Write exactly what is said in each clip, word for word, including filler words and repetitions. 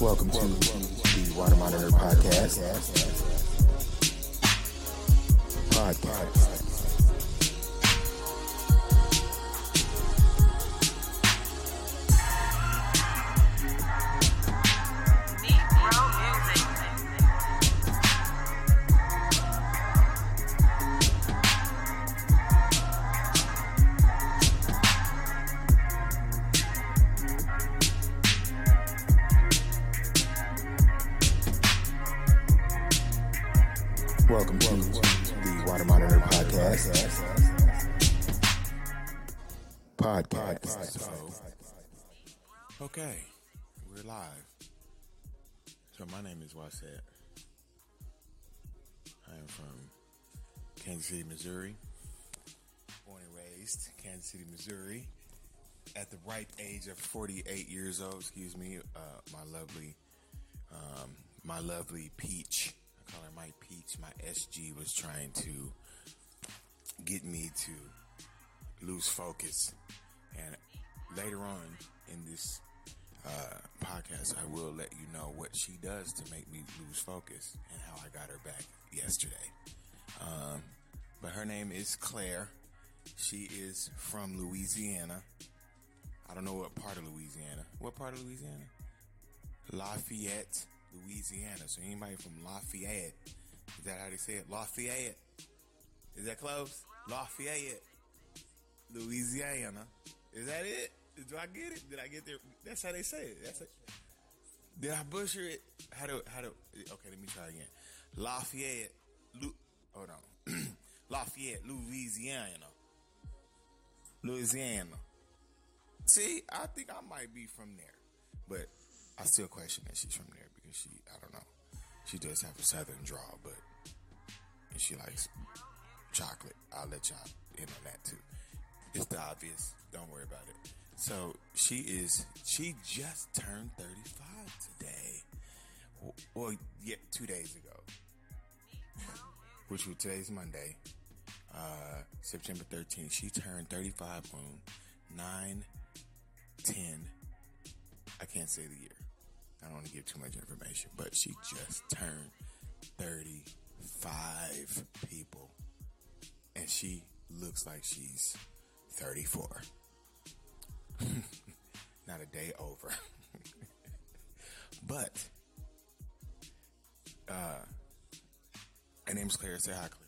Welcome to the Water Monitor Podcast. Welcome to the Water Monitor Podcast. Pod, pod, pod. So, okay, we're live. So my name is Wasette. I am from Kansas City, Missouri. Born and raised in Kansas City, Missouri. At the ripe age of forty-eight years old, excuse me, uh, my lovely, um, my lovely Peach. Color my peach, my S G was trying to get me to lose focus. And later on in this uh, podcast, I will let you know what she does to make me lose focus and how I got her back yesterday. Um, but her name is Claire. She is from Louisiana. I don't know what part of Louisiana. What part of Louisiana? Lafayette, Louisiana. So anybody from Lafayette, is that how they say it? Lafayette. Is that close? Lafayette, Louisiana. Is that it? Do I get it? Did I get there? That's how they say it. That's it. Did I butcher it? How do, how do, okay, let me try again. Lafayette, Lu, hold on. Lafayette, Louisiana. Louisiana. See, I think I might be from there, but I still question that she's from there. She, I don't know. She does have a southern drawl, but and she likes chocolate. I'll let y'all in on that too. It's the obvious. Don't worry about it. So she is. She just turned thirty-five today. Well, yeah, two days ago, which was today's Monday, uh, September thirteenth. She turned thirty-five on nine ten. I can't say the year. I don't want to give too much information, but she just turned thirty-five, people, and she looks like she's thirty-four. Not a day over. But uh, her name is Clarissa Hockley.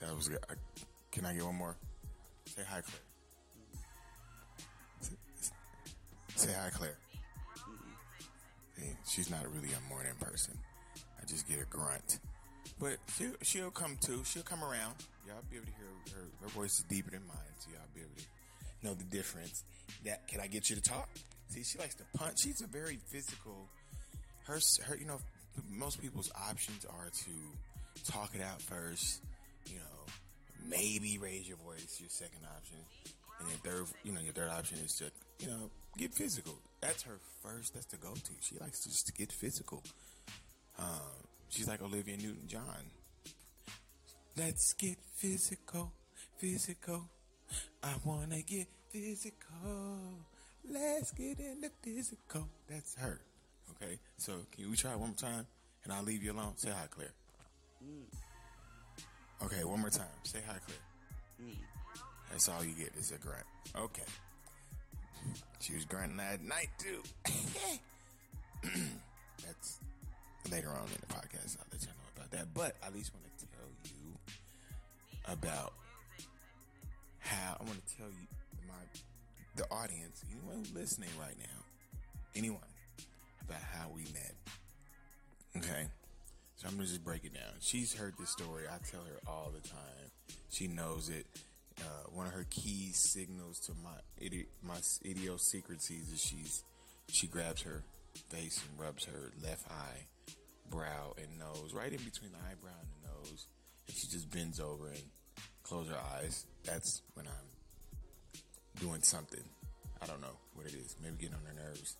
That was good. I, can I get one more? Say hi, Claire. Say hi, Claire. Yeah, she's not really a morning person. I just get a grunt. But she'll, she'll come to. She'll come around. Y'all be able to hear her. Her voice is deeper than mine, so y'all be able to know the difference. That can I get you to talk? See, she likes to punch. She's a very physical. Her, her, you know, most people's options are to talk it out first. You know, maybe raise your voice. Your second option, and then third. You know, your third option is to, you know, get physical. That's her first. That's the go-to. She likes to just to get physical. Um, she's like Olivia Newton-John. Let's get physical, physical. I wanna get physical. Let's get in the physical. That's her. Okay. So can we try it one more time? And I'll leave you alone. Say hi, Claire. Mm. Okay, one more time. Say hi, Claire. Mm. That's all you get is a grunt. Okay. She was grunting at night too. That's later on in the podcast. I'll let y'all know about that. But I at least want to tell you about how I want to tell you, my the audience, anyone listening right now, anyone, about how we met. Okay, so I'm gonna just break it down. She's heard this story. I tell her all the time. She knows it. Uh, one of her key signals to my idi- my idiosyncrasies is she's she grabs her face and rubs her left eye, brow, and nose, right in between the eyebrow and the nose, and she just bends over and closes her eyes. That's when I'm doing something. I don't know what it is. Maybe getting on her nerves.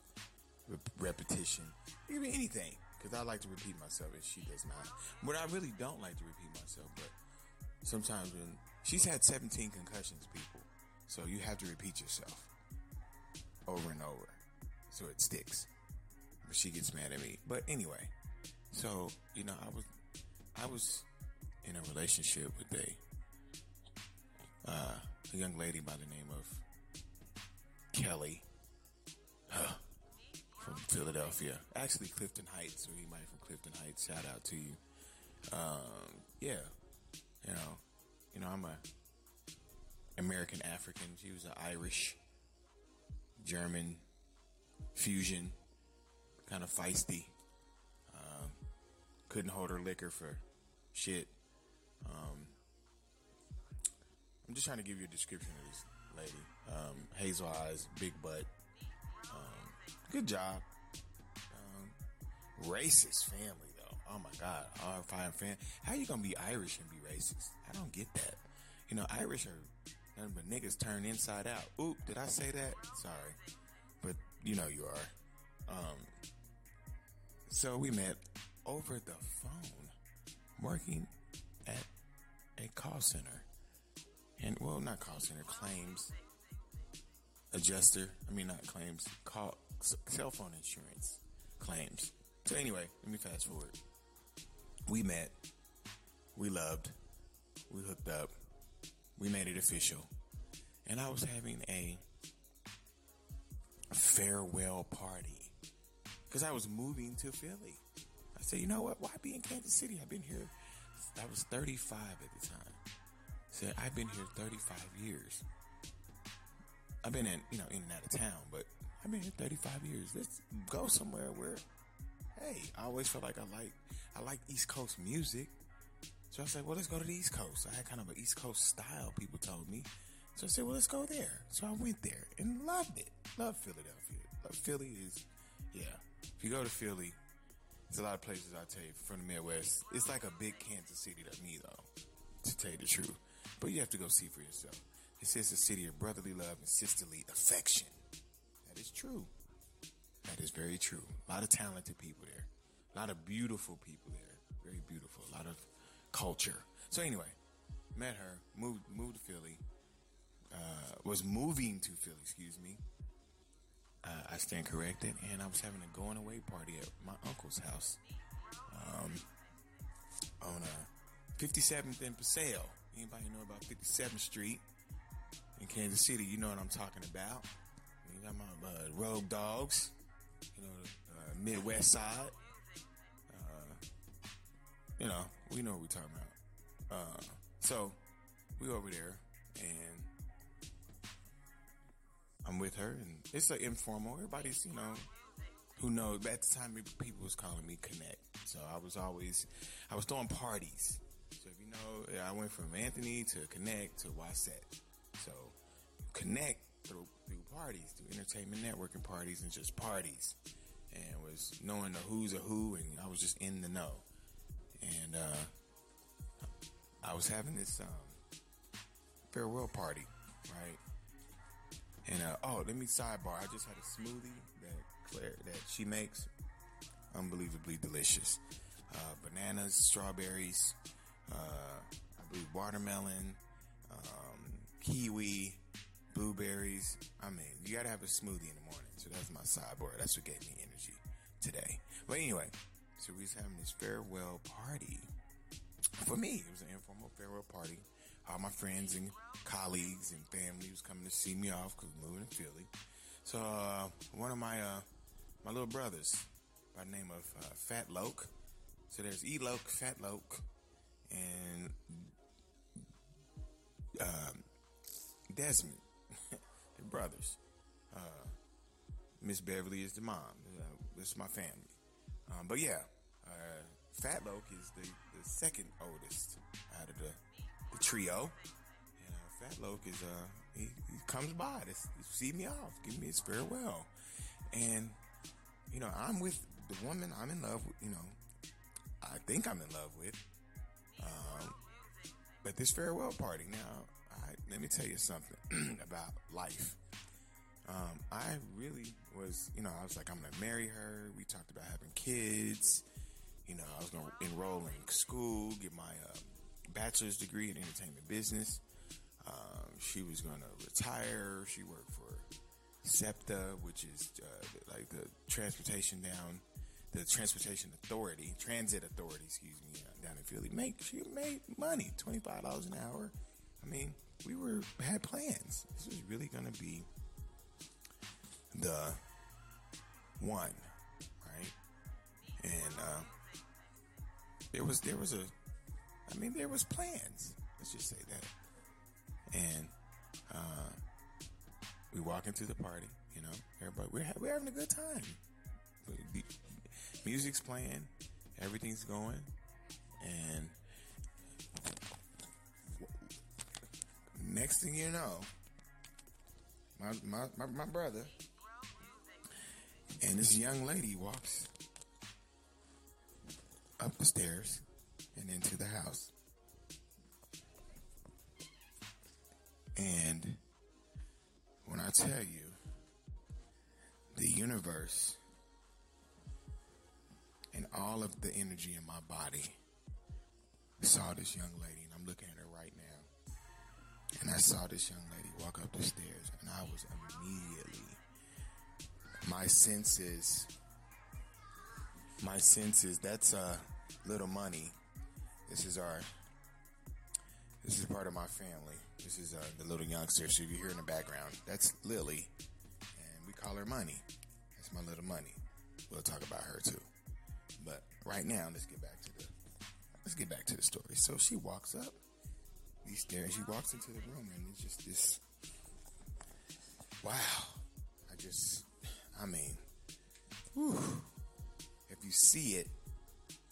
Re- repetition. It could be anything, because I like to repeat myself, and she does not. But I really don't like to repeat myself, but sometimes when she's had seventeen concussions, people, so you have to repeat yourself over and over. So so it sticks. But she gets mad at me. But anyway, so, you know, I was I was in a relationship with a uh, a young lady by the name of Kelly huh, from Philadelphia. Actually, Clifton Heights, or anybody from Clifton Heights, shout out to you. Um, yeah, you know, you know, I'm a American African. She was an Irish German fusion, kind of feisty. Um, couldn't hold her liquor for shit. Um, I'm just trying to give you a description of this lady. Um, hazel eyes, big butt. Um, good job. Um, racist family though. Oh my God. Our fine fan. How you gonna be Irish and be racist? I don't get that. You know, Irish are nothing but niggas turned inside out. Oop, did I say that? Sorry. But you know you are. Um, so we met over the phone, working at a call center. And, well, not call center, claims adjuster. I mean, not claims, call, cell phone insurance claims. So anyway, let me fast forward. We met. We loved. We hooked up. We made it official. And I was having a farewell party because I was moving to Philly. I said, you know what? Why be in Kansas City? I've been here. I was thirty-five at the time. Said, I've been here thirty-five years. I've been in, you know, in and out of town, but I've been here thirty-five years. Let's go somewhere where, hey, I always felt like I like, I like East Coast music. So I said, well, let's go to the East Coast. I had kind of an East Coast style, people told me. So I said, well, let's go there. So I went there and loved it. Love Philadelphia. Love Philly is, yeah. If you go to Philly, there's a lot of places, I tell you, from the Midwest. It's like a big Kansas City to me, though, to tell you the truth. But you have to go see for yourself. It says a city of brotherly love and sisterly affection. That is true. That is very true. A lot of talented people there. A lot of beautiful people there. Very beautiful. A lot of culture. So anyway, met her, moved moved to Philly, uh, was moving to Philly, excuse me. Uh, I stand corrected. And I was having a going away party at my uncle's house um, on a fifty-seventh and Paseo. Anybody know about fifty-seventh Street in Kansas City? You know what I'm talking about. You got my uh, Rogue Dogs, you know, the uh, Midwest side. Uh, you know, we know what we're talking about. Uh, so we over there, and I'm with her, and it's like informal. Everybody's, you know, who knows. At the time, people was calling me Connect, so I was always, I was throwing parties. So if you know, I went from Anthony to Connect to Wasat. So Connect through through parties, through entertainment networking parties and just parties, and was knowing the who's a who, and I was just in the know. And uh, I was having this um, farewell party, right? And uh, oh, let me sidebar. I just had a smoothie that Claire that she makes, unbelievably delicious. Uh, bananas, strawberries. Uh, I believe watermelon, um, kiwi, blueberries. I mean, you gotta have a smoothie in the morning. So that's my sidebar. That's what gave me energy today. But anyway, so we was having this farewell party. For me, it was an informal farewell party. All my friends and colleagues and family was coming to see me off because we moving to Philly. So uh, one of my uh, my little brothers by the name of uh, Fat Loke. So there's E Loke, Fat Loke. And um, Desmond, they're brothers. Uh, Miss Beverly is the mom. Uh, this is my family. Um, but yeah, uh, Fat Loke is the, the second oldest out of the, the trio. And uh, Fat Loke is uh, he, he comes by to see me off, give me his farewell. And you know, I'm with the woman I'm in love with. You know, I think I'm in love with. Um, but this farewell party now, I, let me tell you something about life. Um, I really was, you know, I was like, I'm going to marry her. We talked about having kids. You know, I was going to enroll in school, get my uh, bachelor's degree in entertainment business. Um, she was going to retire. She worked for SEPTA, which is uh, like the transportation down, the transportation authority, transit authority, excuse me, down in Philly, make she made money, twenty-five dollars an hour. I mean, we were had plans. This was really going to be the one, right? And uh, there was there was a, I mean, there was plans. Let's just say that. And uh, we walk into the party, you know, everybody, we're, ha- we're having a good time. The music's playing, everything's going, and next thing you know, my my my, my brother and this young lady walks up the stairs and into the house. And when I tell you, the universe and all of the energy in my body saw this young lady, and I'm looking at her right now. And I saw this young lady walk up the stairs, and I was immediately, my senses, my senses, that's uh, Little Money. This is our, this is part of my family. This is uh, the little youngster. So if you hear in the background, that's Lily, and we call her Money. That's my little Money. We'll talk about her too. But right now, let's get back to the let's get back to the story. So she walks up these stairs. She walks into the room, and it's just this. Wow! I just, I mean, whew. If you see it,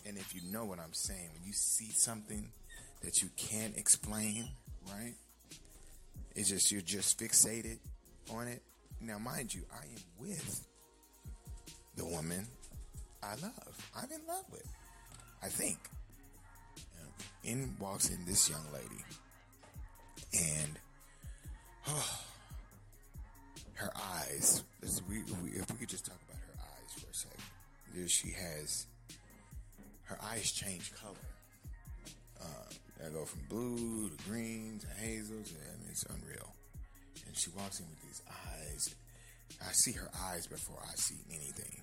and if you know what I'm saying, when you see something that you can't explain, right? It's just you're just fixated on it. Now, mind you, I am with the woman I love. I'm in love with. I think. In walks in this young lady, and oh, her eyes. This, we, we, if we could just talk about her eyes for a second. There she has. Her eyes change color. Um, I go from blue to green to hazel. To, I mean, it's unreal. And she walks in with these eyes. I see her eyes before I see anything.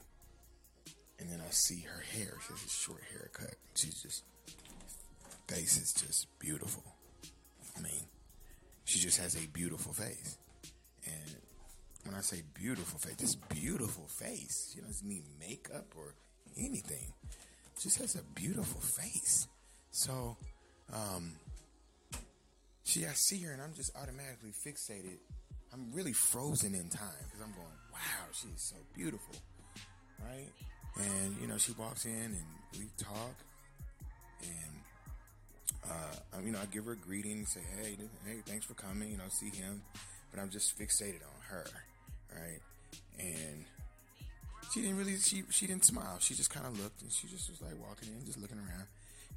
And then I see her hair. She has a short haircut. She's just, face is just beautiful. I mean, she just has a beautiful face. And when I say beautiful face, this beautiful face, she doesn't need makeup or anything. She just has a beautiful face. So, um, she, I see her and I'm just automatically fixated. I'm really frozen in time because I'm going, wow, she is so beautiful, right? And, you know, she walks in and we talk, and, uh, you know, I give her a greeting and say, hey, hey, thanks for coming, you know, see him, but I'm just fixated on her, right? And she didn't really, she, she didn't smile. She just kind of looked, and she just was like walking in, just looking around.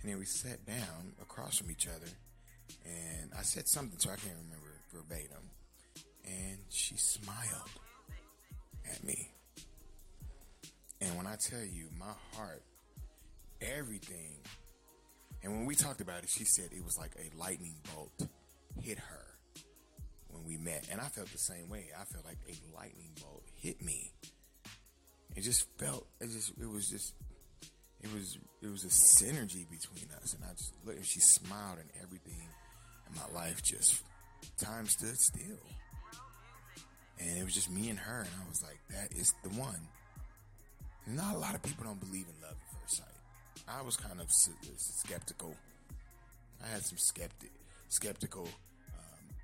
And then we sat down across from each other, and I said something, so I can't remember verbatim. And she smiled at me. And when I tell you, my heart, everything, and when we talked about it, she said it was like a lightning bolt hit her when we met. And I felt the same way. I felt like a lightning bolt hit me. It just felt, it just, it was just, it was, it was a synergy between us. And I just looked, and she smiled, and everything in my life just, time stood still. And it was just me and her, and I was like, that is the one. Not a lot of people don't believe in love at first sight. I was kind of skeptical. I had some skeptic, skeptical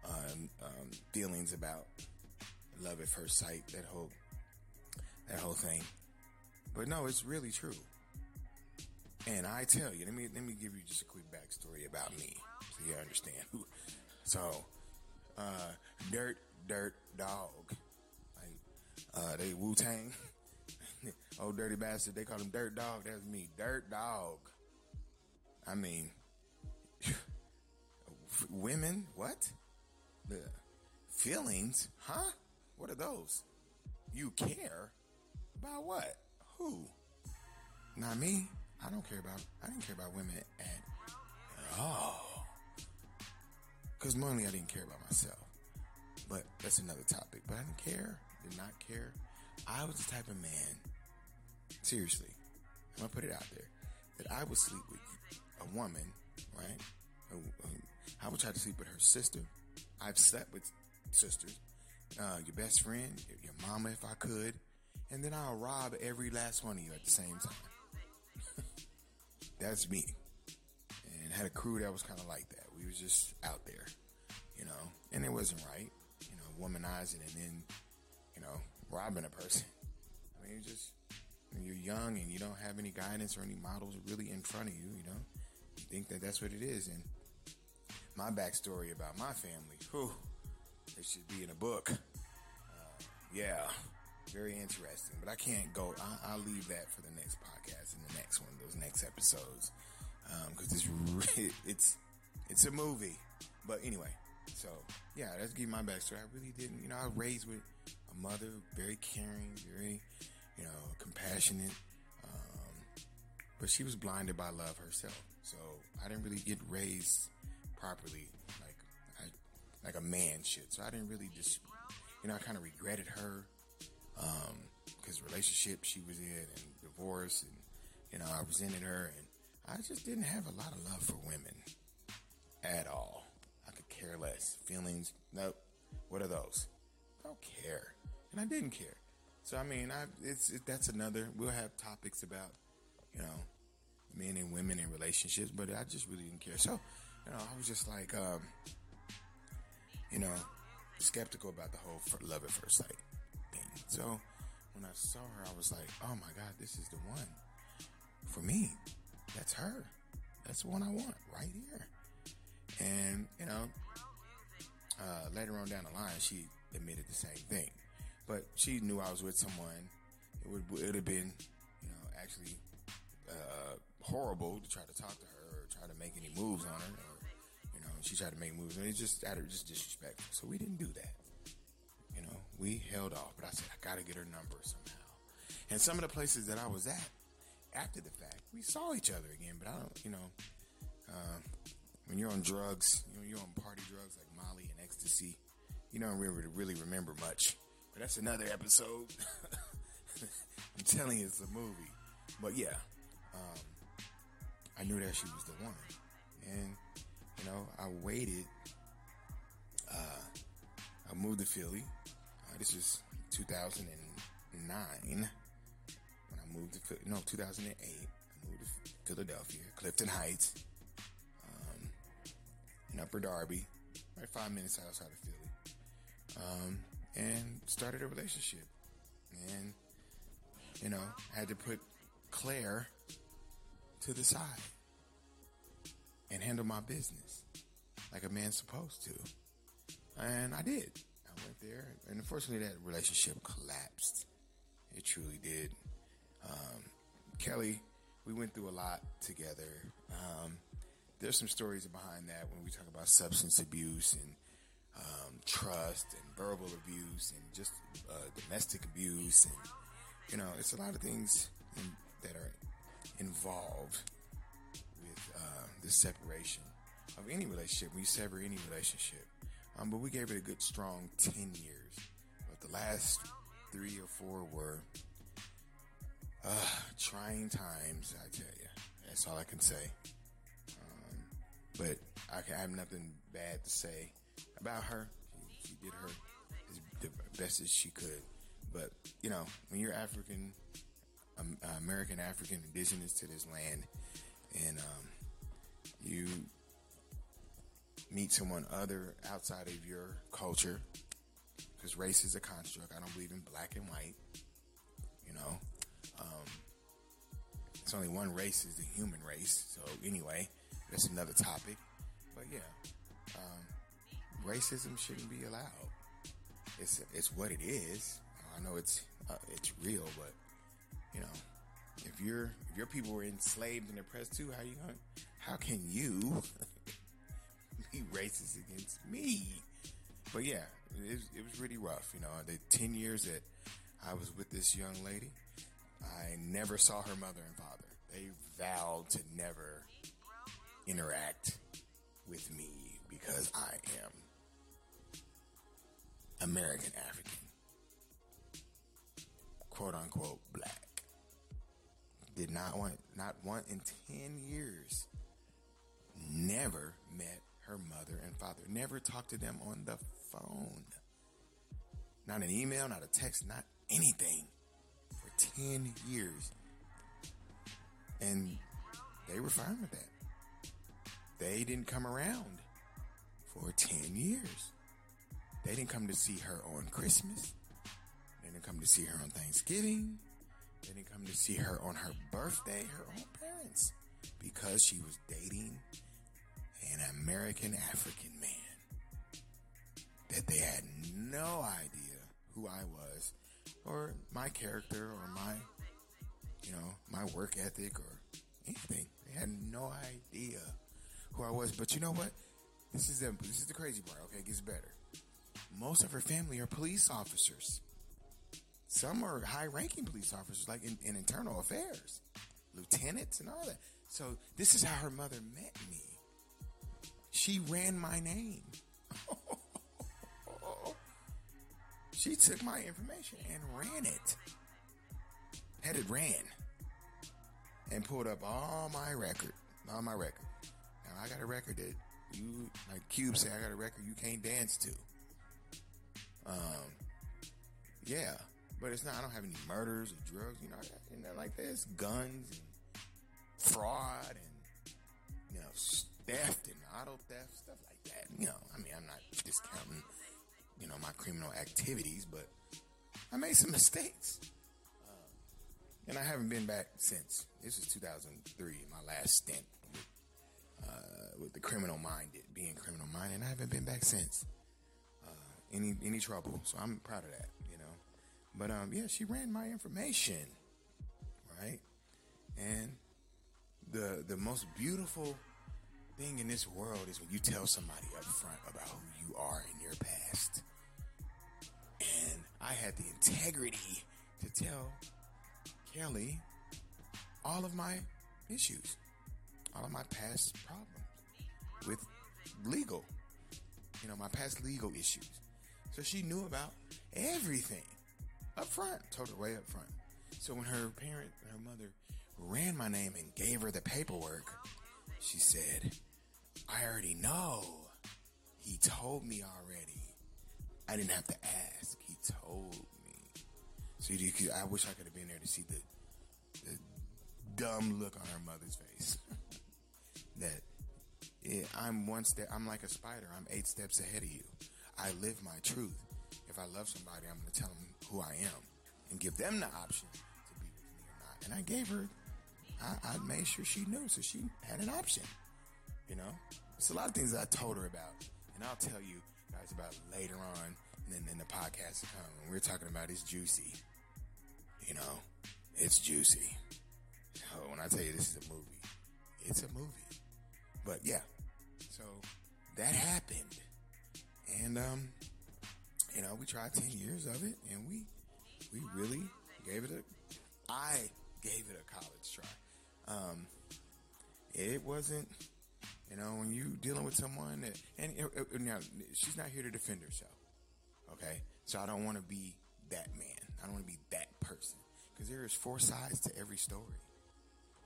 um, um, um, feelings about love at first sight. That whole, that whole thing. But no, it's really true. And I tell you, let me let me give you just a quick backstory about me, so you understand. So, uh, dirt, dirt, dog. Like uh, they Wu-Tang. Old dirty bastard, they call him Dirt Dog. That's me, Dirt Dog. I mean, women, what? The feelings, huh? What are those? You care about what? Who? Not me. I don't care about, I didn't care about women at all. Because mainly I didn't care about myself. But that's another topic. But I didn't care. did not care. I was the type of man, seriously, I'm going to put it out there, that I would sleep with a woman, right? I would try to sleep with her sister. I've slept with sisters, uh, your best friend, your mama if I could, and then I'll rob every last one of you at the same time. That's me. And had a crew that was kind of like that. We was just out there, you know, and it wasn't right, you know, womanizing and then, you know, robbing a person. I mean, it's just, when you're young and you don't have any guidance or any models really in front of you, you know, you think that that's what it is. And my backstory about my family, whew, it should be in a book. Uh, yeah, very interesting, but I can't go, I, I'll leave that for the next podcast and the next one, those next episodes. Um, cause it's, re- it's, it's a movie, but anyway, so yeah, that's give my backstory. I really didn't, you know, I was raised with a mother, very caring, very, you know, compassionate, um, but she was blinded by love herself. So I didn't really get raised properly, like, I, like a man should. So I didn't really just, you know, I kind of regretted her, um, cause relationship she was in and divorce and, you know, I resented her and I just didn't have a lot of love for women at all. I could care less. Feelings, nope. What are those? I don't care. And I didn't care. So, I mean, I it's it, that's another. We'll have topics about, you know, men and women and relationships, but I just really didn't care. So, you know, I was just like, um, you know, skeptical about the whole love at first sight thing. So, when I saw her, I was like, oh my God, this is the one for me. That's her. That's the one I want right here. And, you know, uh, later on down the line, she admitted the same thing. But she knew I was with someone. It would it would have been, you know, actually uh, horrible to try to talk to her or try to make any moves on her. Or, you know, she tried to make moves. And it's just out of just disrespectful. So we didn't do that. You know, we held off. But I said, I got to get her number somehow. And some of the places that I was at, after the fact, we saw each other again, but I don't, you know, uh, when you're on drugs, you know, you're on party drugs like Molly and ecstasy, you don't really, really remember much, but that's another episode. I'm telling you, it's a movie, but yeah, um, I knew that she was the one, and, you know, I waited, uh, I moved to Philly, uh, this is two thousand nine, when I moved to, no, two thousand eight, I moved to Philadelphia, Clifton Heights, um, in Upper Darby, right five minutes outside of Philly, um, and started a relationship, and, you know, I had to put Claire to the side, and handle my business, like a man's supposed to, and I did, I went there, and unfortunately that relationship collapsed, it truly did. Um, Kelly, we went through a lot together. Um, there's some stories behind that when we talk about substance abuse and um, trust and verbal abuse and just uh, domestic abuse. And, you know, it's a lot of things in, that are involved with uh, the separation of any relationship. We sever any relationship. Um, but we gave it a good, strong ten years. But the last three or four were... Uh, trying times, I tell you. That's all I can say. Um, but I, can, I have nothing bad to say about her. She, she did her as, the best as she could. But, you know, when you're African, um, American, African, indigenous to this land, and um, you meet someone other outside of your culture, because race is a construct. I don't believe in black and white, you know. Um, it's only one race is the human race. So anyway, that's another topic. But yeah, um, racism shouldn't be allowed. It's it's what it is. I know it's uh, it's real, but you know, if you're if your people were enslaved and oppressed too, how you gonna, how can you be racist against me? But yeah, it, it was really rough. You know, the ten years that I was with this young lady. I never saw her mother and father. They vowed to never interact with me because I am American African. quote unquote black. Did not want, not one in ten years, never met her mother and father, never talked to them on the phone. Not an email, not a text, not anything for ten years. And they were fine with that. They didn't come around for ten years. They didn't come to see her on Christmas. They didn't come to see her on Thanksgiving. They didn't come to see her on her birthday, her own parents, because she was dating an American African man that they had no idea who I was or my character or my, you know, my work ethic or anything. They had no idea who I was. But you know what? This is the, this is the crazy part. Okay, it gets better. Most of her family are police officers. Some are high-ranking police officers, like in, in internal affairs, lieutenants and all that. So this is how her mother met me. She ran my name. She took my information and ran it. Had it ran. And pulled up all my record. All my record. Now, I got a record that you, like Cube said, I got a record you can't dance to. Um, yeah, but it's not, I don't have any murders or drugs, you know, and nothing like this, guns and fraud and, you know, theft and auto theft, stuff like that. You know, I mean, I'm not discounting, you know, my criminal activities, but I made some mistakes. Um, and I haven't been back since. This was two thousand three, my last stint with, uh, with the criminal minded, being criminal minded, and I haven't been back since. Any any trouble, so I'm proud of that, you know. But um, yeah, she ran my information, right? And the the most beautiful thing in this world is when you tell somebody up front about who you are in your past. And I had the integrity to tell Kelly all of my issues, all of my past problems with legal, you know, my past legal issues. So she knew about everything up front, told her way up front. So when her parent, her mother ran my name and gave her the paperwork, she said, I already know. He told me already. I didn't have to ask. He told me. So I wish I could have been there to see the, the dumb look on her mother's face. That it, I'm one step, I'm like a spider. I'm eight steps ahead of you. I live my truth. If I love somebody, I'm going to tell them who I am and give them the option to be with me or not. And I gave her, I, I made sure she knew, so she had an option. You know, it's a lot of things that I told her about, and I'll tell you guys about later on and then in the podcast to come. When we're talking about it's juicy, you know, it's juicy. So when I tell you this is a movie, it's a movie. But yeah, so that happened. And, um, you know, we tried ten years of it, and we we really gave it a, I gave it a college try. Um, it wasn't, you know, when you dealing with someone that, and uh, now she's not here to defend herself, okay? So I don't want to be that man. I don't want to be that person, because there is four sides to every story.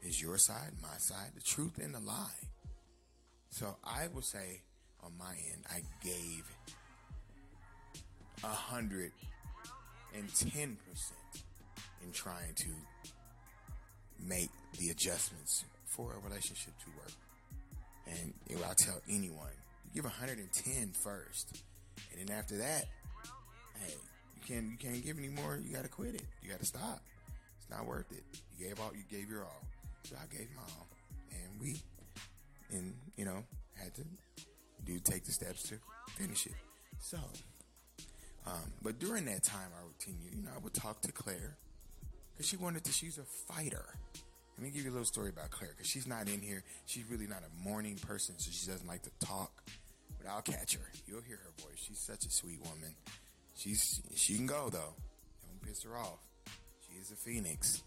There's your side, my side, the truth, and the lie. So I will say, on my end, I gave one hundred ten percent in trying to make the adjustments for a relationship to work. And I'll tell anyone, you give one hundred ten first, and then after that, hey, you can't you can't give any more. You gotta quit it. You gotta stop. It's not worth it. You gave all. You gave your all. So I gave my all, and we, and you know, had to do take the steps to finish it. So, um, but during that time, I would continue. You know, I would talk to Claire because she wanted to. She's a fighter. Let me give you a little story about Claire, because she's not in here. She's really not a morning person, so she doesn't like to talk. But I'll catch her. You'll hear her voice. She's such a sweet woman. She's she can go though. Don't piss her off. She is a phoenix.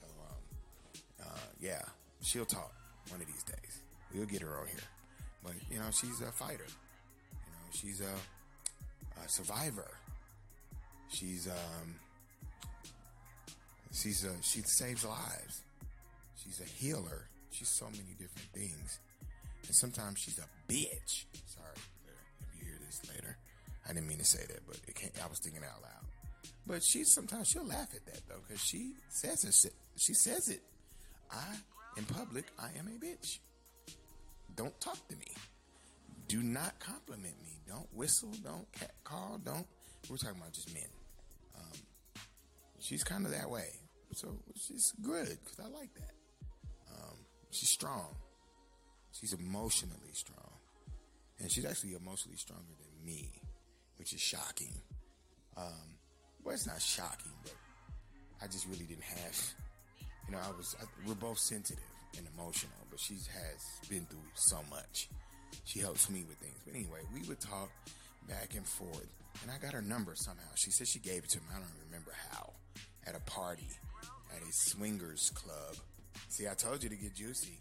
So, um, uh, yeah, she'll talk one of these days. We'll get her on here. But, you know, she's a fighter. You know, she's a, a survivor. She's, um, She's a, she saves lives. She's a healer. She's so many different things. And sometimes she's a bitch. Sorry, Claire, if you hear this later. I didn't mean to say that, but it can't, I was thinking out loud. But she sometimes she'll laugh at that, though, because she says it. She says it. I, in public, I am a bitch. Don't talk to me. Do not compliment me. Don't whistle. Don't catcall. Don't. We're talking about just men. Um, she's kind of that way. So she's good because I like that. Um, she's strong. She's emotionally strong. And she's actually emotionally stronger than me, which is shocking. Um, well, it's not shocking, but I just really didn't have, you know, I was, I, we're both sensitive and emotional, but she has been through so much. She helps me with things. But anyway, we would talk back and forth, and I got her number somehow. She said she gave it to me. I don't remember how. At a party, at a swingers club. See, I told you to get juicy.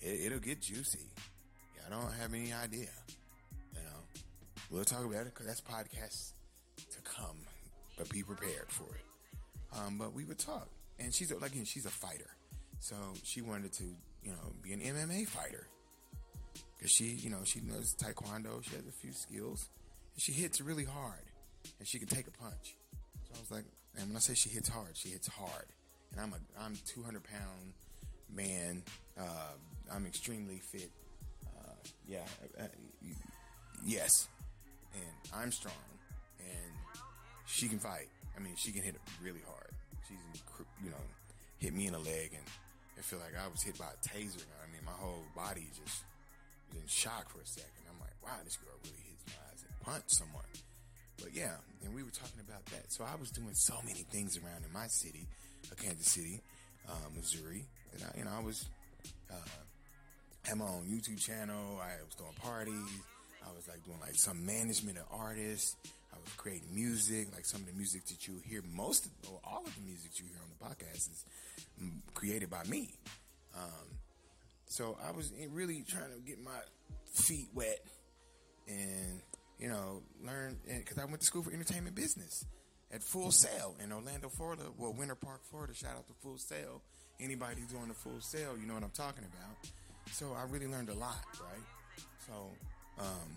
It, it'll get juicy. Yeah, I don't have any idea. You know, we'll talk about it because that's podcasts to come, but be prepared for it. Um, but we would talk, and she's a, like, again, she's a fighter, so she wanted to, you know, be an M M A fighter. Cause she, you know, she knows taekwondo. She has a few skills, and she hits really hard, and she can take a punch. So I was like, and when I say she hits hard, she hits hard. And I'm a, I'm two hundred pound man. Uh, I'm extremely fit. Uh, yeah, uh, yes, and I'm strong, and she can fight. I mean, she can hit it really hard. She's, you know, hit me in the leg, and I feel like I was hit by a taser. I mean, my whole body just was in shock for a second. I'm like, wow, this girl really hits my eyes and punched someone. But yeah, and we were talking about that. So I was doing so many things around in my city, Kansas City, uh, Missouri, and I, you know, I was, uh, had my own YouTube channel. I was doing parties. I was like doing like some management of artists. I was creating music, like some of the music that you hear, most of, or all of the music you hear on the podcast is created by me. Um, so I was really trying to get my feet wet and, you know, learn, because I went to school for entertainment business at Full Sail in Orlando, Florida. Well, Winter Park, Florida. Shout out to Full Sail. Anybody who's doing the Full Sail, you know what I'm talking about. So I really learned a lot, right? So um,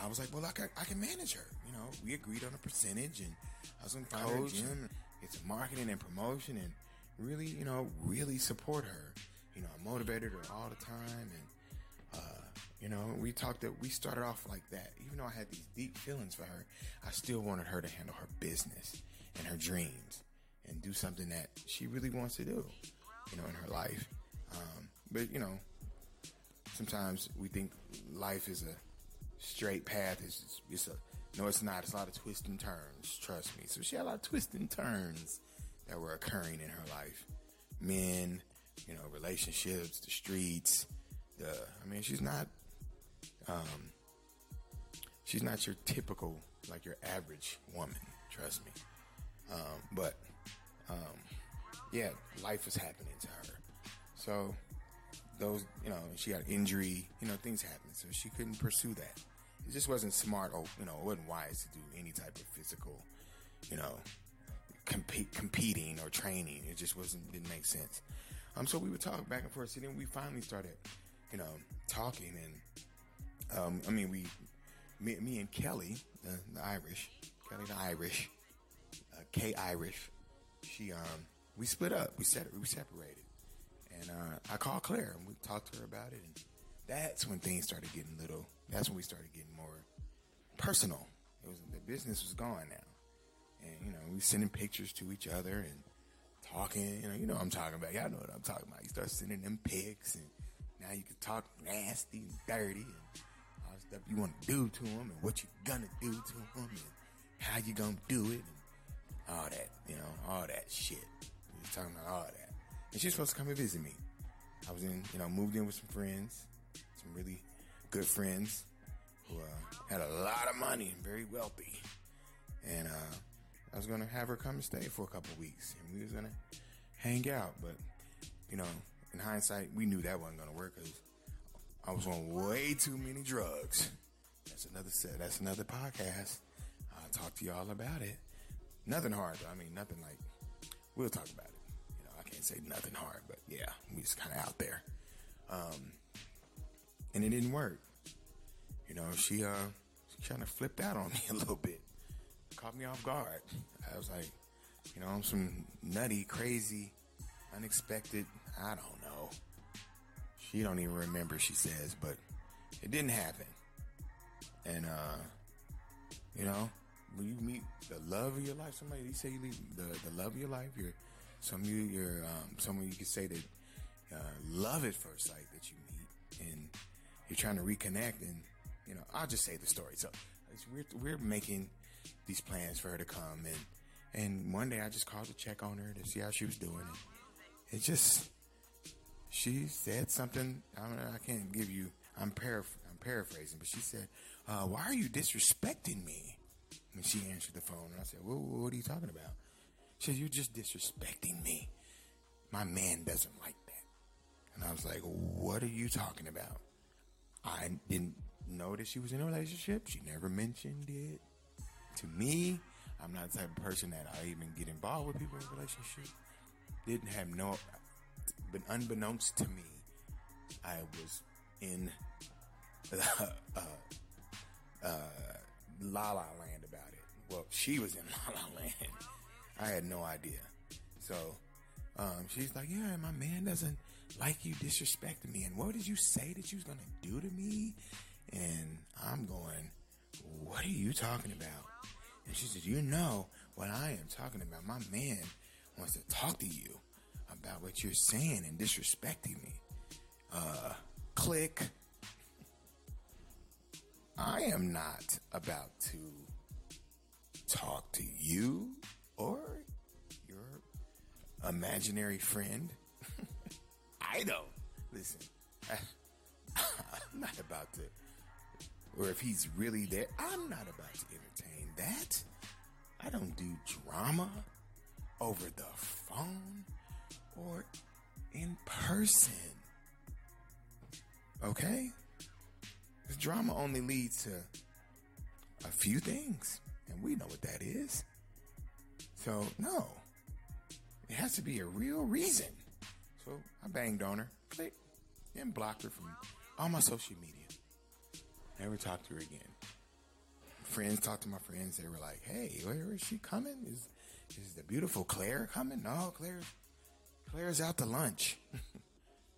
I was like, well, I can, I can manage her. You know, we agreed on a percentage, and I was going to find her a gym. It's marketing and promotion, and really, you know, really support her. You know, I motivated her all the time, and uh, you know, we talked that we started off like that. Even though I had these deep feelings for her, I still wanted her to handle her business and her dreams and do something that she really wants to do, you know, in her life. Um, but you know, sometimes we think life is a straight path. It's, it's a, no, it's not. It's a lot of twists and turns. Trust me. So she had a lot of twists and turns that were occurring in her life. Men, you know, relationships, the streets, the, I mean, she's not, um, she's not your typical, like your average woman. Trust me. Um, but, um, yeah, life was happening to her. So those, you know, she got an injury, you know, things happened. So she couldn't pursue that. It just wasn't smart or, you know, it wasn't wise to do any type of physical, you know, compete, competing or training. It just wasn't, didn't make sense. Um, so we would talk back and forth. So then we finally started, you know, talking and, um, I mean, we, me, me and Kelly, the, the Irish, Kelly, the Irish, uh, K Irish, she, um, we split up, we set we separated. And uh, I called Claire and we talked to her about it. And that's when things started getting little. That's when we started getting more personal. It was, the business was gone now. And, you know, we sending pictures to each other and talking. You know, you know what I'm talking about. Y'all know what I'm talking about. You start sending them pics and now you can talk nasty and dirty and all the stuff you want to do to them and what you're going to do to them and how you going to do it and all that, you know, all that shit. We're talking about all that. And she was supposed to come and visit me. I was in, you know, moved in with some friends, some really good friends who uh, had a lot of money and very wealthy. And uh, I was going to have her come and stay for a couple of weeks. And we was going to hang out. But, you know, in hindsight, we knew that wasn't going to work because I was on way too many drugs. That's another set. That's another podcast. I'll talk to y'all about it. Nothing hard, though. I mean, nothing like we'll talk about it. You know, I can't say nothing hard, but yeah, we just kind of out there. Um, and it didn't work. You know, she, uh, she kind of flipped out on me a little bit. Caught me off guard. I was like, you know, I'm some nutty, crazy, unexpected, I don't know. She don't even remember, she says, but it didn't happen. And, uh, you know, when you meet the love of your life, somebody, you say you leave the, the love of your life, you're, some you, you're, um, someone you could say that, uh, love at first sight that you meet and you're trying to reconnect. And, you know, I'll just say the story. So it's, we're, we're making these plans for her to come. And, and one day I just called to check on her to see how she was doing. And it just, she said something, I mean, I can't give you, I'm paraph- I'm paraphrasing, but she said, uh, why are you disrespecting me? And she answered the phone, and I said, well, what are you talking about? She said, you're just disrespecting me. My man doesn't like that. And I was like, what are you talking about? I didn't know that she was in a relationship. She never mentioned it to me. I'm not the type of person that I even get involved with people in a relationship. Didn't have no, but unbeknownst to me, I was in uh, uh, uh, La La Land about it. Well, she was in La La Land. I had no idea. So um, she's like, yeah, my man doesn't like you disrespecting me. And what did you say that you was going to do to me? And I'm going, what are you talking about? And she said, you know what I am talking about. My man wants to talk to you about what you're saying and disrespecting me. Uh, click. I am not about to talk to you or your imaginary friend. I don't. Listen, I, I'm not about to. Or if he's really there, I'm not about to entertain that. I don't do drama over the phone or in person. Okay? This drama only leads to a few things, and we know what that is. So, no. It has to be a real reason. So, I banged on her, click, and blocked her from all my social media. Never talked to her again. Friends talked to my friends. They were like, hey, where is she coming? Is is the beautiful Claire coming? No, Claire, Claire's out to lunch.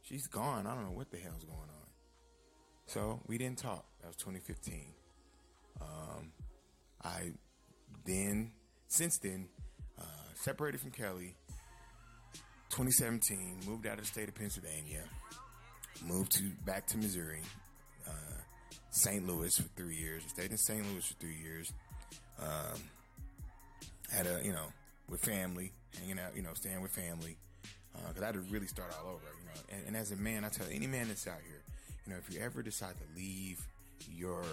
She's gone. I don't know what the hell's going on. So we didn't talk. That was twenty fifteen. Um, I then, since then, uh, separated from Kelly. twenty seventeen, moved out of the state of Pennsylvania. Moved to back to Missouri. Uh, Saint Louis for three years. I stayed in Saint Louis for three years. Um, had a, you know, with family, hanging out, you know, staying with family. Uh, cause I had to really start all over, you know, and, and as a man, I tell any man that's out here, you know, if you ever decide to leave your,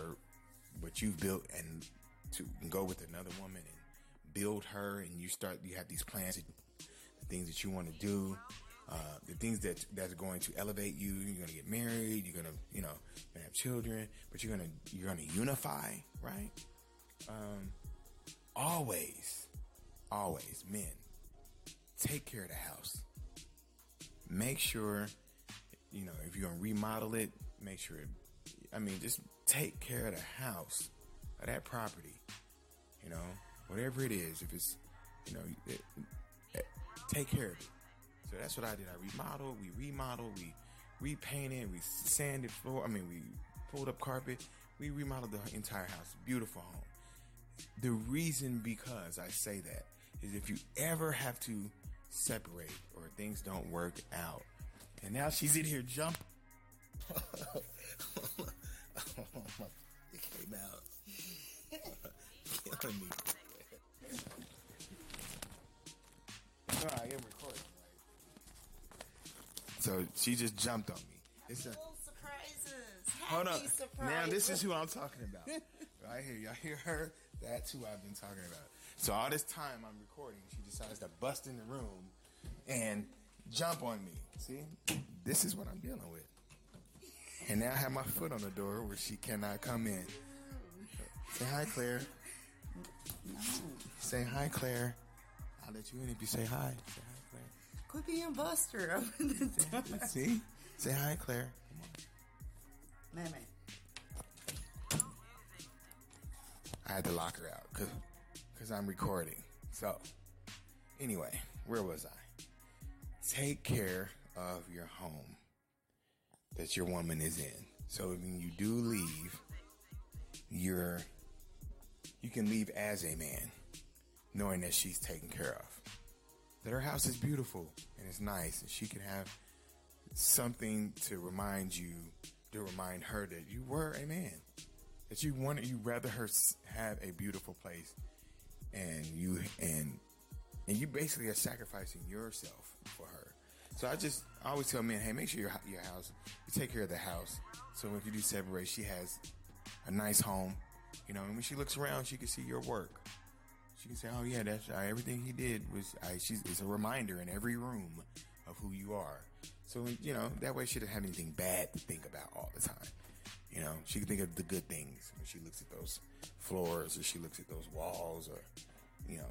what you've built and to and go with another woman and build her, and you start, you have these plans, the things that you want to do, uh, the things that, that's going to elevate you. You're going to get married. You're going to, you know, you're gonna have children, but you're going to, you're going to unify, right? Um, always, always men, take care of the house. Make sure, you know, if you're going to remodel it, make sure, it, I mean, just take care of the house, of that property, you know, whatever it is. If it's, you know, it, it, take care of it. So that's what I did. I remodeled, we remodeled, we repainted, we sanded floor. I mean, we pulled up carpet. We remodeled the entire house. Beautiful home. The reason because I say that is if you ever have to separate or things don't work out, and now she's in here jumping. It came out. Killing me. No, I am recording. So she just jumped on me. It's a full surprises. Hold on. Surprises. Now this is who I'm talking about. Right here, y'all hear her? That's who I've been talking about. So all this time I'm recording, she decides to bust in the room and jump on me. See? This is what I'm dealing with. And now I have my foot on the door where she cannot come in. Say hi, Claire. No. Say hi, Claire. I I'll let you in if you say hi. Say hi, Claire. Quit being Buster. Up in the See? Say hi, Claire. Come on. Mammy. I had to lock her out because because I'm recording. So, anyway, where was I? Take care of your home that your woman is in. So when you do leave, you're, you can leave as a man, knowing that she's taken care of. That her house is beautiful and it's nice, and she can have something to remind you, to remind her that you were a man. That you wanted, you'd rather her have a beautiful place, and you and and you basically are sacrificing yourself for her. So I just I always tell men, hey, make sure your your house, you take care of the house. So if you do separate, she has a nice home, you know. And when she looks around, she can see your work. She can say, oh yeah, that's uh, everything he did was. Uh, she's it's a reminder in every room of who you are. So you know that way she doesn't have anything bad to think about all the time. You know, she can think of the good things when she looks at those floors, or she looks at those walls, or you know,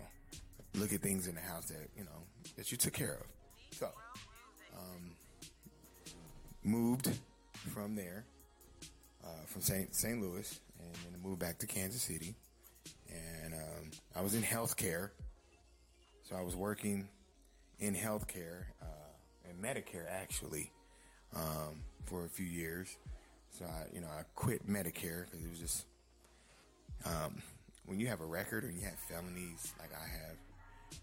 look at things in the house that you know that you took care of. So. Um, moved from there, uh, from Saint Saint Louis, and then moved back to Kansas City. And um, I was in healthcare, so I was working in healthcare uh, and Medicare actually um, for a few years. So I, you know, I quit Medicare because it was just um, when you have a record and you have felonies like I have.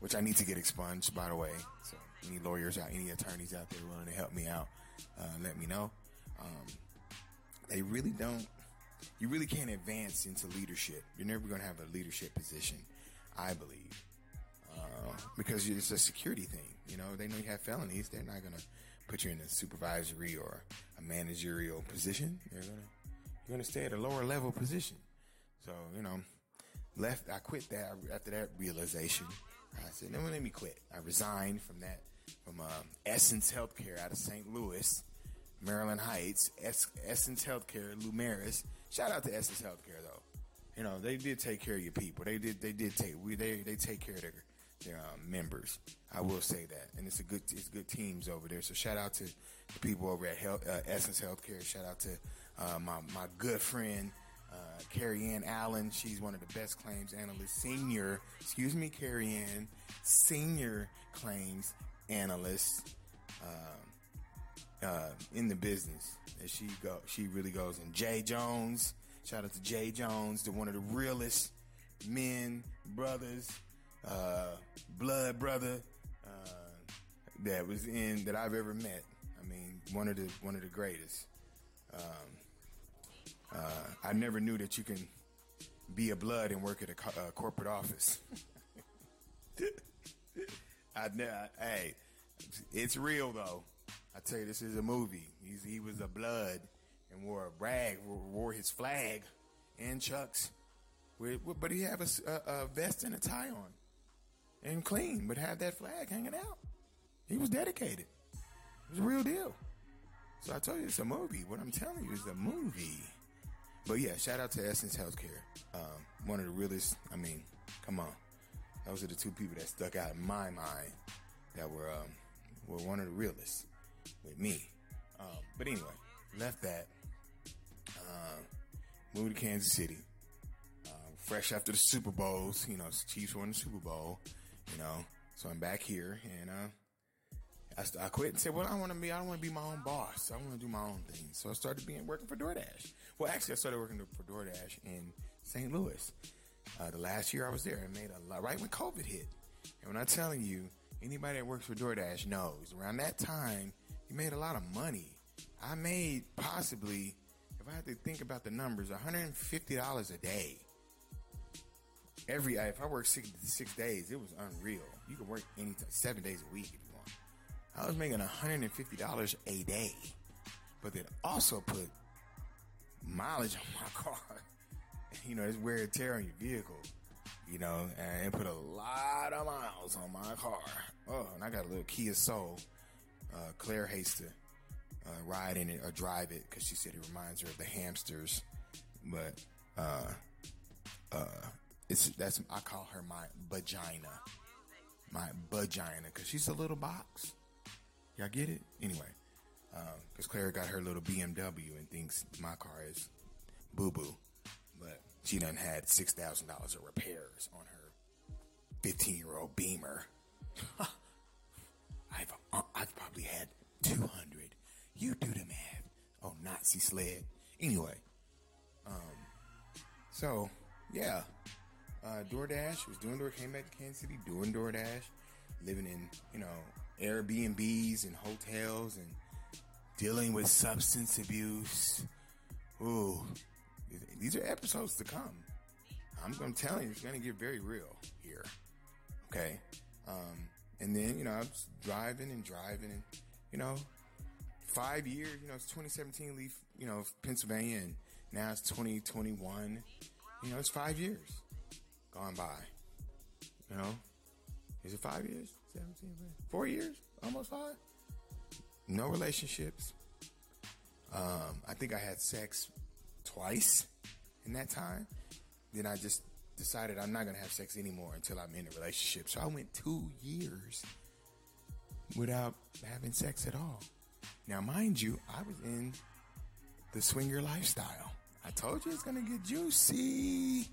Which I need to get expunged, by the way. So any lawyers out, any attorneys out there willing to help me out, uh, let me know. Um, they really don't, you really can't advance into leadership. You're never going to have a leadership position, I believe. Uh, because it's a security thing. You know, they know you have felonies. They're not going to put you in a supervisory or a managerial position. They're going to, you're going to stay at a lower level position. So, you know, left, I quit that after that realization. I said, no, let me quit. I resigned from that, from um, Essence Healthcare out of Saint Louis, Maryland Heights, es- Essence Healthcare, Lumeris. Shout out to Essence Healthcare though. You know, they did take care of your people. They did, they did take, we, they, they take care of their, their um, members. I will say that. And it's a good, it's good teams over there. So shout out to the people over at Hel- uh, Essence Healthcare. Shout out to uh, my, my good friend. Uh, Carrie Ann Allen, she's one of the best claims analysts, senior, excuse me, Carrie Ann, senior claims analyst uh, uh, in the business. And she go, she really goes. And Jay Jones, shout out to Jay Jones, the one of the realest men, brothers, uh, blood brother uh, that was in that I've ever met. I mean, one of the one of the greatest. Um, Uh, I never knew that you can be a blood and work at a co- uh, corporate office. I, I, hey, it's real though. I tell you, this is a movie. He's, he was a blood and wore a rag, wore, wore his flag and Chucks, with, with, but he had a, a, a vest and a tie on, and clean, but had that flag hanging out. He was dedicated. It was a real deal. So I told you it's a movie. What I'm telling you is a movie. But yeah, shout out to Essence Healthcare. Um, one of the realest, I mean, come on. Those are the two people that stuck out in my mind that were um, were one of the realest with me. Um, but anyway, left that. Uh, moved to Kansas City. Uh, fresh after the Super Bowls. You know, the Chiefs won the Super Bowl. You know, so I'm back here. And uh, I, st- I quit and said, well, I want to be, I don't want to be my own boss. I want to do my own thing. So I started being, working for DoorDash. Well, actually, I started working for DoorDash in Saint Louis. Uh, the last year I was there, I made a lot, right when COVID hit. And when I'm telling you, anybody that works for DoorDash knows, around that time, you made a lot of money. I made possibly, if I had to think about the numbers, one hundred fifty dollars a day. Every, if I worked six, six days, it was unreal. You could work any time, seven days a week if you want. I was making one hundred fifty dollars a day, but then also put mileage on my car. You know, it's wear and tear on your vehicle, you know, and it put a lot of miles on my car. Oh, and I got a little Kia Soul. Uh, Claire hates to uh, ride in it or drive it because she said it reminds her of the hamsters. But uh, uh, it's that's I call her my vagina. my vagina, because she's a little box. Y'all get it? Anyway, because um, Claire got her little B M W and thinks my car is boo-boo. But she done had six thousand dollars of repairs on her fifteen-year-old Beamer. I've uh, I've probably had two hundred. You do the math. Oh, Nazi sled. Anyway. Um, so, yeah. Uh, DoorDash was doing DoorDash. Came back to Kansas City doing DoorDash. Living in, you know, Airbnbs and hotels and dealing with substance abuse. Ooh. These are episodes to come. I'm going to tell you, it's going to get very real here. Okay. Um, and then, you know, I was driving and driving and, you know, five years, you know, it's twenty seventeen, leave, you know, Pennsylvania, and now it's twenty twenty-one. You know, it's five years gone by. You know, is it five years? seventeen, four years, almost five. No relationships. Um, I think I had sex twice in that time. Then I just decided I'm not going to have sex anymore until I'm in a relationship. So I went two years without having sex at all. Now, mind you, I was in the swinger lifestyle. I told you it's going to get juicy.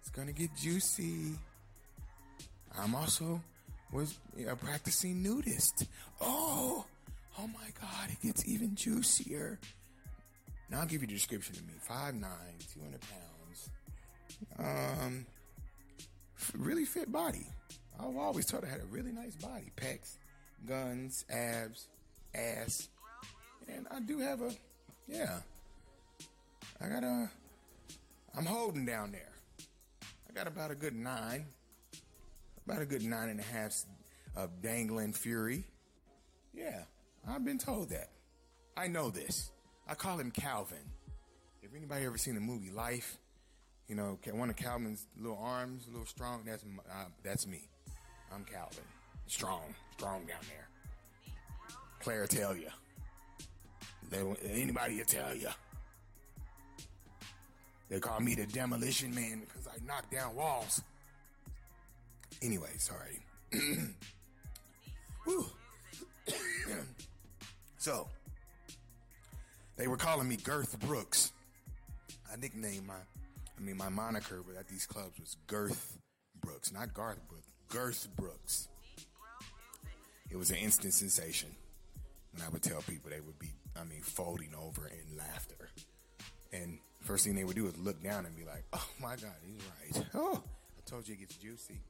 It's going to get juicy. I'm also was a practicing nudist. Oh, oh my God, it gets even juicier. Now I'll give you the description of me. five nine, two hundred pounds. Um, really fit body. I've always thought I had a really nice body. Pecs, guns, abs, ass. And I do have a, yeah. I got a, I'm holding down there. I got about a good nine. About a good nine and a half of dangling fury. Yeah, I've been told that. I know this. I call him Calvin. If anybody ever seen the movie Life, you know, one of Calvin's little arms, a little strong, that's uh, that's me. I'm Calvin. Strong. Strong down there. Claire will tell you. Anybody will tell you. They call me the demolition man because I knock down walls. Anyway, sorry. Whew. So, they were calling me Girth Brooks. I nicknamed my, I mean, my moniker at these clubs was Girth Brooks. Not Garth Brooks. Girth Brooks. It was an instant sensation. And I would tell people they would be, I mean, folding over in laughter. And first thing they would do is look down and be like, oh, my God, he's right. Oh, I told you it gets juicy.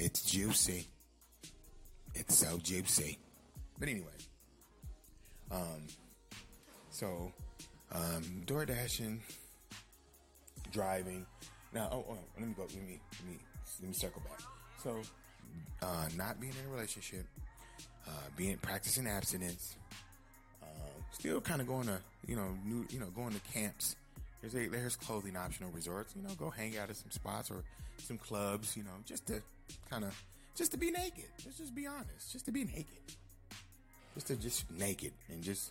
It's juicy. It's so juicy. But anyway. Um... So, um, door dashing, driving. Now, oh, oh, let me go. Let me, let me, let me circle back. So, uh, not being in a relationship, uh, being practicing abstinence, uh, still kind of going to, you know, new, you know, going to camps. There's a, there's clothing optional resorts. You know, go hang out at some spots or some clubs. You know, just to kind of, just to be naked. Let's just be honest. Just to be naked. Just to just naked and just.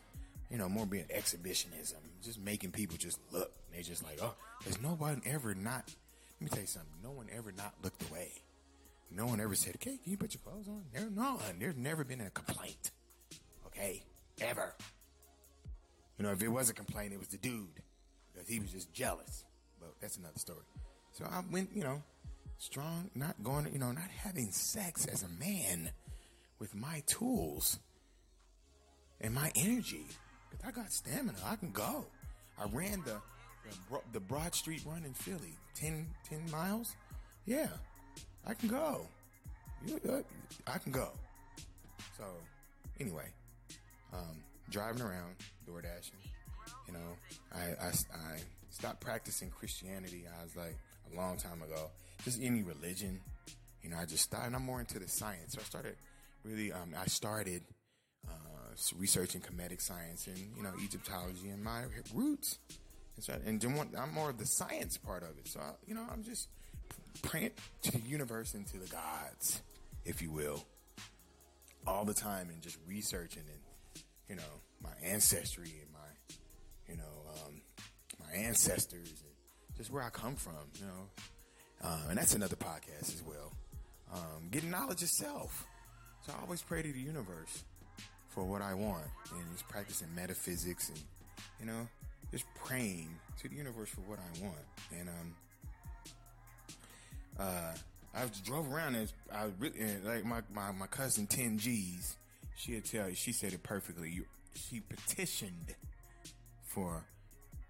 You know, more being exhibitionism, just making people just look. They're just like, oh, there's no one ever not. Let me tell you something. No one ever not looked away. No one ever said, "Okay, can you put your clothes on?" There, no, there's never been a complaint. Okay, ever. You know, if it was a complaint, it was the dude because he was just jealous. But that's another story. So I went, you know, strong, not going, you know, not having sex as a man with my tools and my energy. Because I got stamina. I can go. I ran the the, the Broad Street Run in Philly. ten, ten miles. Yeah. I can go. I can go. So, anyway. Um, driving around. Door dashing. You know. I, I, I stopped practicing Christianity. I was like a long time ago. Just any religion. You know, I just started. I'm more into the science. So, I started really. Um, I started. Uh, researching comedic science and, you know, Egyptology and my roots. And, so, and I'm more of the science part of it. So, I, you know, I'm just praying to the universe and to the gods, if you will, all the time and just researching and, you know, my ancestry and my, you know, um, my ancestors and just where I come from, you know. Uh, and that's another podcast as well. Um, getting knowledge itself. So I always pray to the universe for what I want, and just practicing metaphysics, and you know, just praying to the universe for what I want. And um, uh, I drove around, and I really and like my, my my cousin Ten G's. She'd tell you, she said it perfectly. You, she petitioned for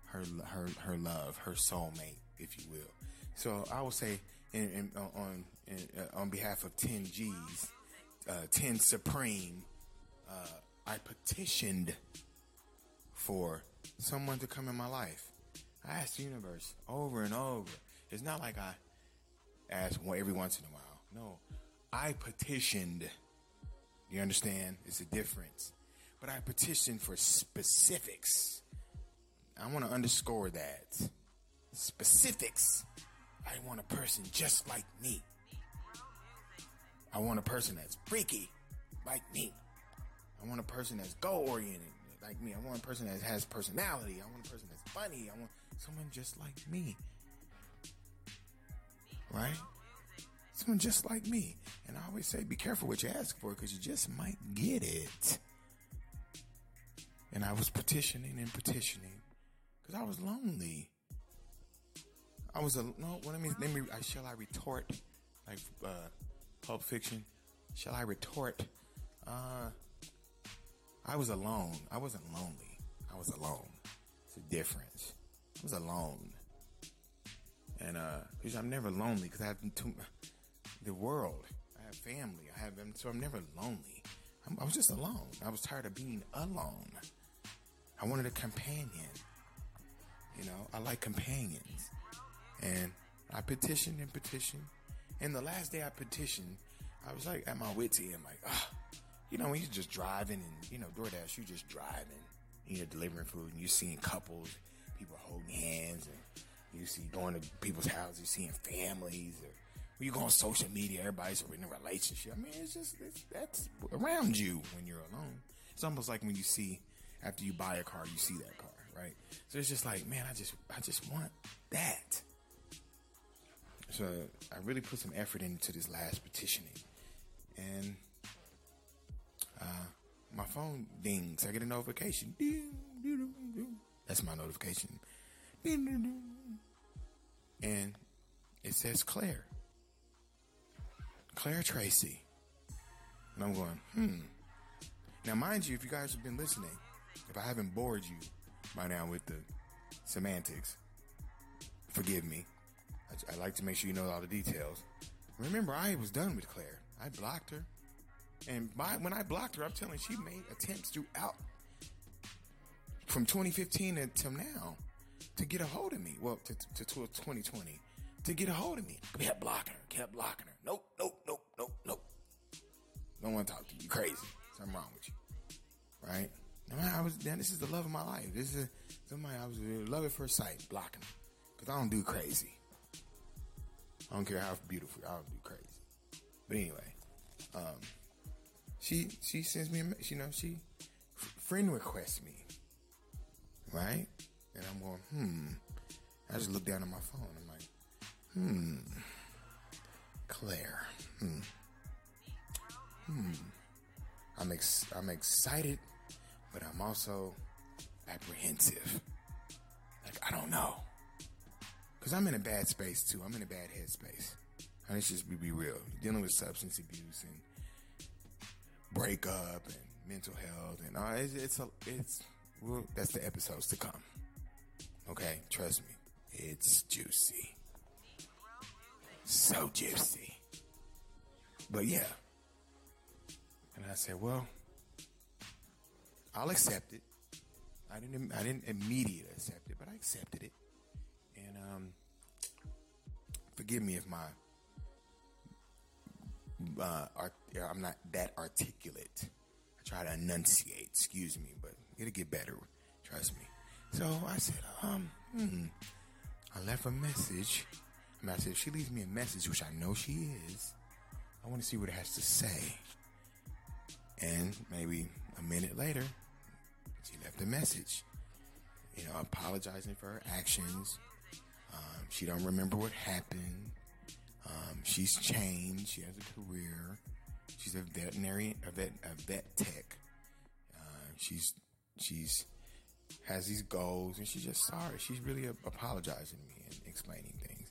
her her her love, her soulmate, if you will. So I would say, in, in, on in, uh, on behalf of Ten G's, uh, Ten Supreme, uh, I petitioned for someone to come in my life. I asked the universe over and over. It's not like I asked every once in a while. No, I petitioned. You understand? It's a difference. But I petitioned for specifics. I want to underscore that. Specifics. I want a person just like me. I want a person that's freaky like me. I want a person that's goal-oriented like me. I want a person that has personality. I want a person that's funny. I want someone just like me. Right? Someone just like me. And I always say, be careful what you ask for, because you just might get it. And I was petitioning and petitioning, because I was lonely. I was a no. What I mean, let me. I, shall I retort? Like uh, Pulp Fiction. Shall I retort? Uh, I was alone. I wasn't lonely. I was alone. It's a difference. I was alone, and uh, because I'm never lonely. Because I have too, the world. I have family. I have, so I'm never lonely. I'm, I was just alone. I was tired of being alone. I wanted a companion. You know, I like companions. And I petitioned and petitioned. And the last day I petitioned, I was like at my wit's end, like, ah, oh. You know, when you're just driving and, you know, DoorDash, you're just driving and you're delivering food and you're seeing couples, people holding hands, and you see going to people's houses, you're seeing families, or you go on social media, everybody's in a relationship. I mean, it's just, it's, that's around you when you're alone. It's almost like when you see, after you buy a car, you see that car, right? So it's just like, man, I just, I just want that. So I really put some effort into this last petitioning, and uh, my phone dings. I get a notification. Ding, ding, ding. That's my notification. Ding, ding, ding. And it says Claire, Claire Tracy, and I'm going, hmm. Now, mind you, if you guys have been listening, if I haven't bored you by now with the semantics, forgive me. I like to make sure you know all the details. Remember, I was done with Claire. I blocked her. And by, when I blocked her, I'm telling you, she made attempts throughout from twenty fifteen until now to get a hold of me. Well, to, to, to twenty twenty, to get a hold of me. Kept blocking her. Kept blocking her. Nope, nope, nope, nope, nope. Don't want to talk to you. You're crazy. Something wrong with you. Right? And I was, then this is the love of my life. This is a, somebody I was love at first sight, blocking her. Because I don't do crazy. I don't care how beautiful. I don't do crazy. But anyway, um, she she sends me a, you know, she f- friend requests me, right? And I'm going, hmm. I just look down at my phone. I'm like, hmm. Claire. Hmm. Hmm. I'm ex- I'm excited, but I'm also apprehensive. Like, I don't know. Because I'm in a bad space too. I'm in a bad headspace. Let's just be real. You're dealing with substance abuse and breakup and mental health and all. It's, it's a, it's, well, that's the episodes to come. Okay, trust me. It's juicy. So juicy. But yeah. And I said, well, I'll accept it. I didn't, I didn't immediately accept it, but I accepted it. And um, forgive me if my uh, art, I'm not that articulate. I try to enunciate, excuse me, but it'll get better, trust me. So I said, um, hmm. I left a message. I mean, I said, if she leaves me a message, which I know she is, I want to see what it has to say. And maybe a minute later, she left a message, you know, apologizing for her actions. Um, she don't remember what happened. Um, she's changed. She has a career. She's a veterinary, a vet, a vet tech. Uh, she's she's has these goals, and she's just sorry. She's really a- apologizing to me and explaining things.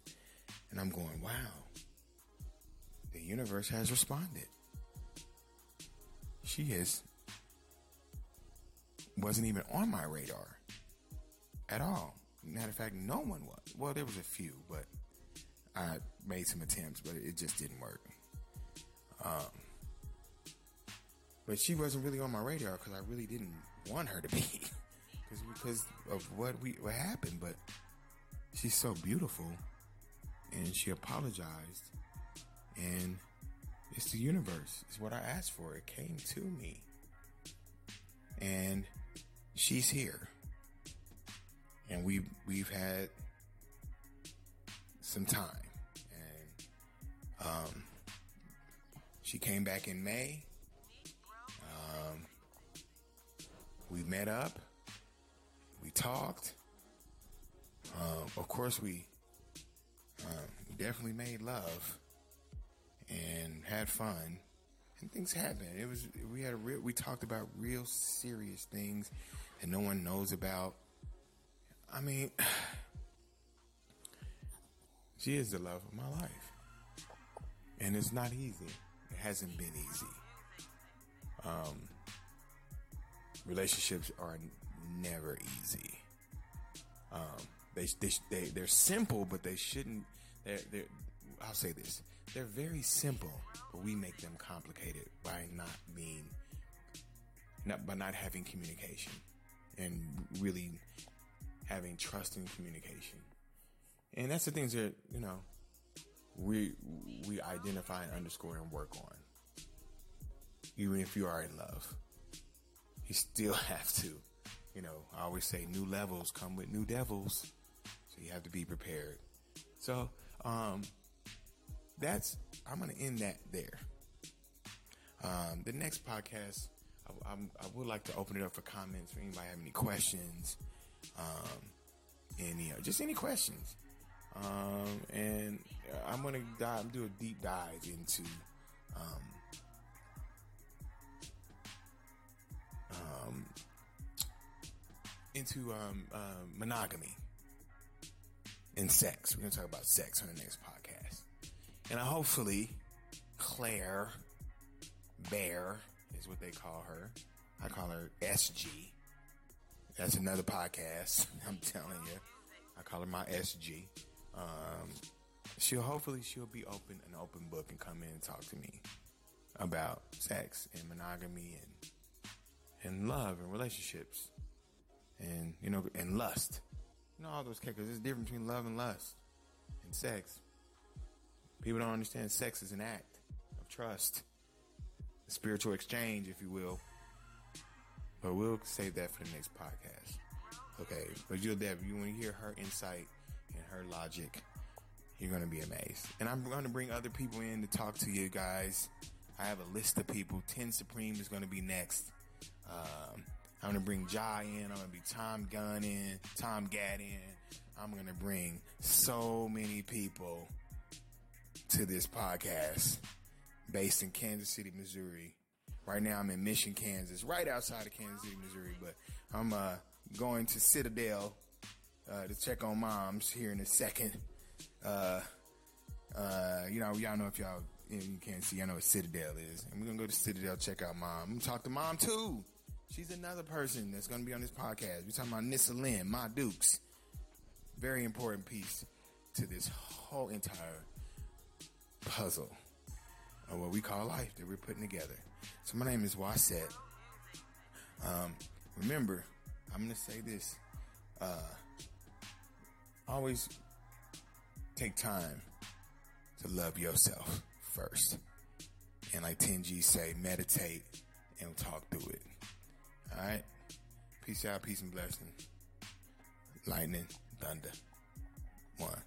And I'm going, wow, the universe has responded. She has wasn't even on my radar at all. Matter of fact, no one was. Well, there was a few, but I made some attempts, but it just didn't work. Um, but she wasn't really on my radar because I really didn't want her to be, because because of what we what happened. But she's so beautiful, and she apologized, and it's the universe. It's what I asked for. It came to me, and she's here. And we we've had some time, and um, she came back in May. Um, we met up, we talked. Um, of course, we um, definitely made love and had fun, and things happened. It was we had a real we talked about real serious things that no one knows about. I mean, she is the love of my life. And it's not easy. It hasn't been easy. Um, relationships are never easy. Um, they, they, they, they're simple, but they shouldn't. They're, they're, I'll say this. They're very simple, but we make them complicated by not being, not, by not having communication and really having trust and communication. And that's the things that, you know, we we identify and underscore and work on. Even if you are in love, you still have to, you know, I always say new levels come with new devils. So you have to be prepared. So um, that's, I'm going to end that there. Um, the next podcast, I, I'm, I would like to open it up for comments. For anybody have any questions, Um, and you know, just any questions. Um, and I'm gonna dive, do a deep dive into um, um, into um, uh, monogamy and sex. We're gonna talk about sex on the next podcast. And I hopefully, Claire Bear is what they call her. I call her S G. That's another podcast. I'm telling you, I call her my S G. Um, she'll hopefully she'll be open an open book and come in and talk to me about sex and monogamy and and love and relationships and you know and lust. You know all those kickers. There's a difference between love and lust and sex. People don't understand sex is an act of trust, a spiritual exchange, if you will. But we'll save that for the next podcast. Okay. But you'll definitely, when you hear her insight and her logic, you're going to be amazed. And I'm going to bring other people in to talk to you guys. I have a list of people. Ten Supreme is going to be next. Um, I'm going to bring Jai in. I'm going to be Tom Gunn in. Tom Gadd in. I'm going to bring so many people to this podcast based in Kansas City, Missouri. Right now I'm in Mission, Kansas, right outside of Kansas City, Missouri, but I'm uh, going to Citadel uh, to check on moms here in a second. Uh, uh, you know, y'all know if y'all in Kansas City, y'all know what Citadel is. And we're going to go to Citadel, check out mom. I'm going to talk to mom too. She's another person that's going to be on this podcast. We're talking about Nissa Lynn, my Dukes. Very important piece to this whole entire puzzle of what we call life that we're putting together. So my name is Wasette. Um, remember, I'm going to say this. Uh, always take time to love yourself first. And like Ten G's say, meditate and talk through it. All right? Peace out, peace and blessing. Lightning, thunder. One.